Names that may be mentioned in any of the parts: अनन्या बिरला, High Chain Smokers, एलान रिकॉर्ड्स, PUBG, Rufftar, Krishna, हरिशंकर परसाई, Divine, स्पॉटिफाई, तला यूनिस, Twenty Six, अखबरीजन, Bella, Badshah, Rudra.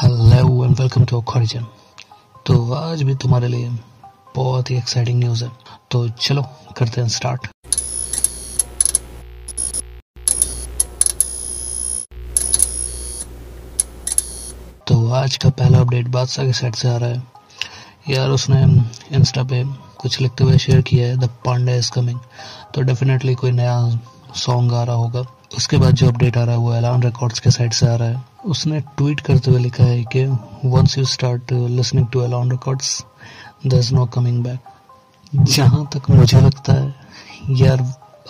Hello and welcome to अखबरीजन। तो आज भी तुम्हारे लिए बहुत ही एक्साइटिंग न्यूज़ है, तो चलो करते हैं स्टार्ट। तो आज का पहला अपडेट बादशाह के साइड से आ रहा है यार। उसने इंस्टा पे कुछ लिखते हुए शेयर किया है, द पांडे इज कमिंग। तो डेफिनेटली कोई नया सॉन्ग आ रहा होगा। उसके बाद जो अपडेट आ रहा है वो एलान रिकॉर्ड्स के साइड से आ रहा है। उसने ट्वीट करते हुए लिखा है कि once you start listening to एलान रिकॉर्ड्स there is no coming back. जहाँ तक मुझे लगता है यार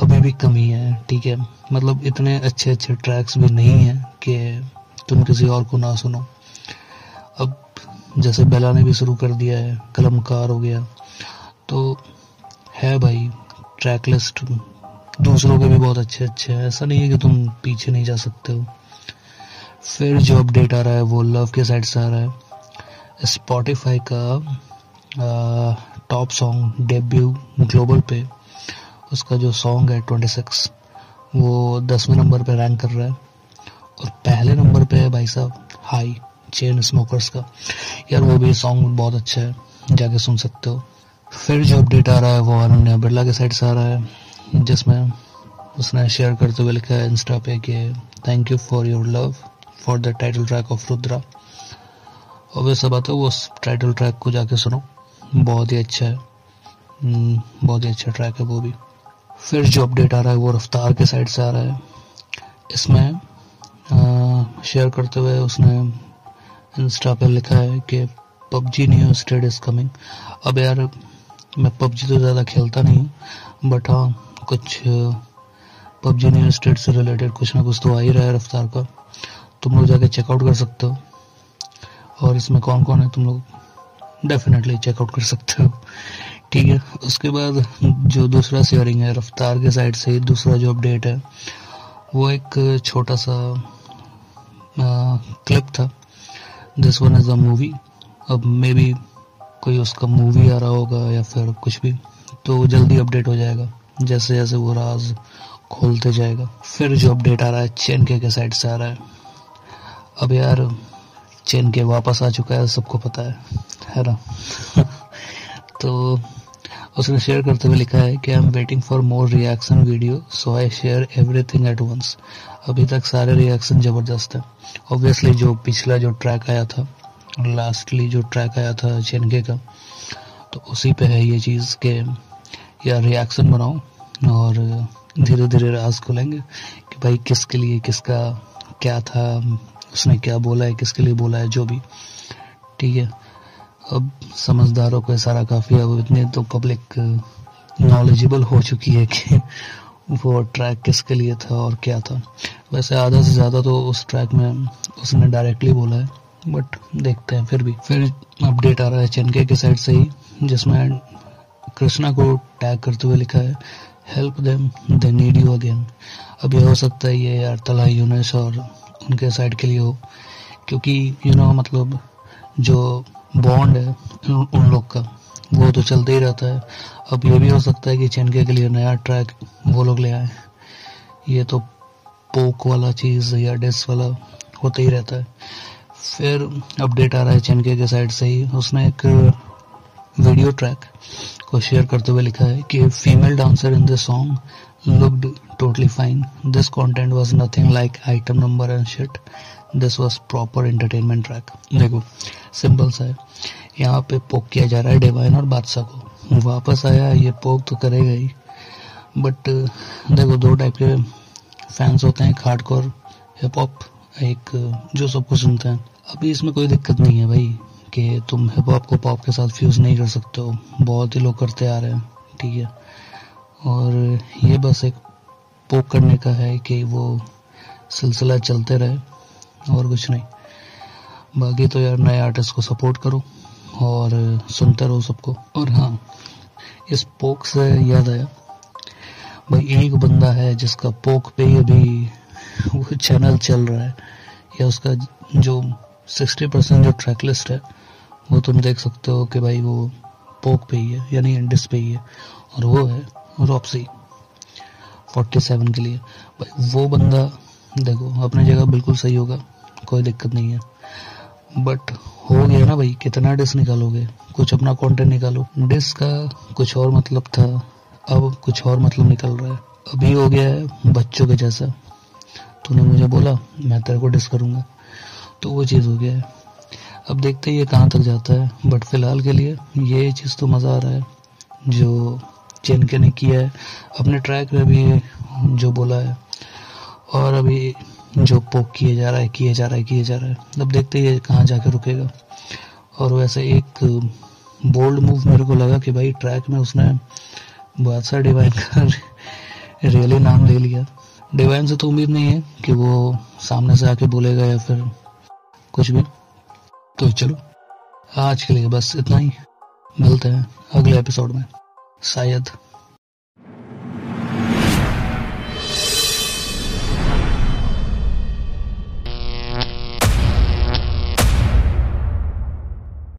अभी भी कमी है, ठीक है, मतलब इतने अच्छे अच्छे ट्रैक्स भी नहीं है कि तुम किसी और को ना सुनो। अब जैसे बेला ने भी शुरू कर दिया है, कलमकार हो गया, तो है भाई ट्रैक लिस्ट दूसरों के भी बहुत अच्छे अच्छे हैं, ऐसा नहीं है कि तुम पीछे नहीं जा सकते हो। फिर जो अपडेट आ रहा है वो लव के साइड से आ रहा है। स्पॉटिफाई का टॉप सॉन्ग डेब्यू ग्लोबल पे उसका जो सॉन्ग है 26 वो 10वें नंबर पे रैंक कर रहा है और पहले नंबर पे है भाई साहब हाई चेन स्मोकर्स का। यार वो भी सॉन्ग बहुत अच्छा है, जाके सुन सकते हो। फिर जो अपडेट आ रहा है वो अनन्या बिरला के साइड से आ रहा है, जिसमें उसने शेयर करते हुए लिखा है इंस्टा पे कि thank you for your love for the title track of Rudra. और वैसा बात है, वो उस टाइटल ट्रैक को जाके सुनो, बहुत ही अच्छा है, बहुत ही अच्छा ट्रैक है वो भी। फिर जो अपडेट आ रहा है वो रफ्तार के साइड से आ रहा है। इसमें शेयर करते हुए उसने इंस्टा पर लिखा है कि PUBG new state is coming. अब यार मैं पबजी तो ज़्यादा खेलता नहीं हूँ, बट हाँ कुछ पबजी न्यू स्टेट से रिलेटेड कुछ ना कुछ तो आ ही रहा है रफ्तार का, तुम लोग जाके चेकआउट कर सकते हो। और इसमें कौन कौन है तुम लोग डेफिनेटली चेकआउट कर सकते हो, ठीक है। उसके बाद जो दूसरा शेयरिंग है रफ्तार के साइड से, दूसरा जो अपडेट है वो एक छोटा सा क्लिप था, this one is a movie. अब मे बी कोई उसका मूवी आ रहा होगा या फिर कुछ भी, तो जल्दी अपडेट हो जाएगा जैसे जैसे वो राज खोलते जाएगा। फिर जो अपडेट आ रहा है चैनके के साइड से आ रहा है। अब यार चैनके वापस आ चुका है, सबको पता है ना तो उसने शेयर करते हुए लिखा है कि I am waiting for more reaction video so I share everything at once. अभी तक सारे रिएक्शन ज़बरदस्त है। ऑब्वियसली जो पिछला जो ट्रैक आया था, लास्टली जो ट्रैक आया था चैनके का, तो उसी पे है ये चीज़ कि यार रिएक्शन बनाओ और धीरे धीरे राज खोलेंगे कि भाई किसके लिए किसका क्या था, उसने क्या बोला है, किसके लिए बोला है, जो भी, ठीक है। अब समझदारों को सारा काफ़ी है, अब इतने तो पब्लिक नॉलेजेबल हो चुकी है कि वो ट्रैक किसके लिए था और क्या था। वैसे आधा से ज़्यादा तो उस ट्रैक में उसने डायरेक्टली बोला है, बट देखते हैं फिर भी। फिर अपडेट आ रहा है चैनके के साइड से ही, जिसमें कृष्णा को टैग करते हुए लिखा है help them they need you again. अब यह हो सकता है ये यार तला यूनिस और उनके साइड के लिए हो, क्योंकि यू नो मतलब जो बॉन्ड है उन लोग का वो तो चलते ही रहता है। अब ये भी हो सकता है कि चैनके के लिए नया ट्रैक वो लोग ले आए, ये तो पोक वाला चीज़ या डेस वाला होता ही रहता है। फिर अपडेट आ रहा है चैनके के साइड से ही, उसने एक वीडियो ट्रैक को शेयर करते हुए लिखा है कि female dancer in this song looked totally fine. This content was nothing like item number and shit. This was proper entertainment track. देखो सिंपल सा है, यहाँ पे पोक किया जा रहा है डिवाइन और बादशाह को। वापस आया ये पोक तो करेगा ही, बट देखो दो टाइप के फैंस होते हैं, एक हार्डकोर हिप हॉप, एक जो सबको सुनते हैं। अभी इसमें कोई दिक्कत नहीं है भाई कि तुम हिप हॉप को पॉप के साथ फ्यूज़ नहीं कर सकते हो, बहुत ही लोग करते आ रहे हैं, ठीक है। और ये बस एक पोक करने का है कि वो सिलसिला चलते रहे और कुछ नहीं। बाकी तो यार नए आर्टिस्ट को सपोर्ट करो और सुनते रहो सबको। और हाँ, इस पोक से याद आया भाई, एक बंदा है जिसका पोक पे ही अभी वो चैनल चल रहा है, या उसका जो 60% जो ट्रैक लिस्ट है वो तुम देख सकते हो कि भाई वो पोक पे ही है, यानी इंडिस पे ही है, और वो है रॉपसी 47 के लिए। भाई वो बंदा देखो अपनी जगह बिल्कुल सही होगा, कोई दिक्कत नहीं है, बट हो गया ना भाई, कितना डिस निकालोगे, कुछ अपना कंटेंट निकालो। डिस का कुछ और मतलब था, अब कुछ और मतलब निकल रहा है। अभी हो गया है बच्चों के जैसा, तूने मुझे बोला मैं तेरे को डिस करूँगा, तो वो चीज़ हो गया है। अब देखते हैं ये कहाँ तक जाता है, बट फिलहाल के लिए ये चीज़ तो मज़ा आ रहा है जो चैनके ने किया है अपने ट्रैक में, भी जो बोला है और अभी जो पोक किए जा रहा है। अब देखते हैं ये कहाँ जाके रुकेगा। और वैसे एक बोल्ड मूव मेरे को लगा कि भाई ट्रैक में उसने बादशाह डिवाइन का रियली नाम ले लिया। डिवाइन से तो उम्मीद नहीं है कि वो सामने से आके बोलेगा या फिर कुछ भी। तो चलो आज के लिए बस इतना ही, मिलते हैं अगले एपिसोड में शायद।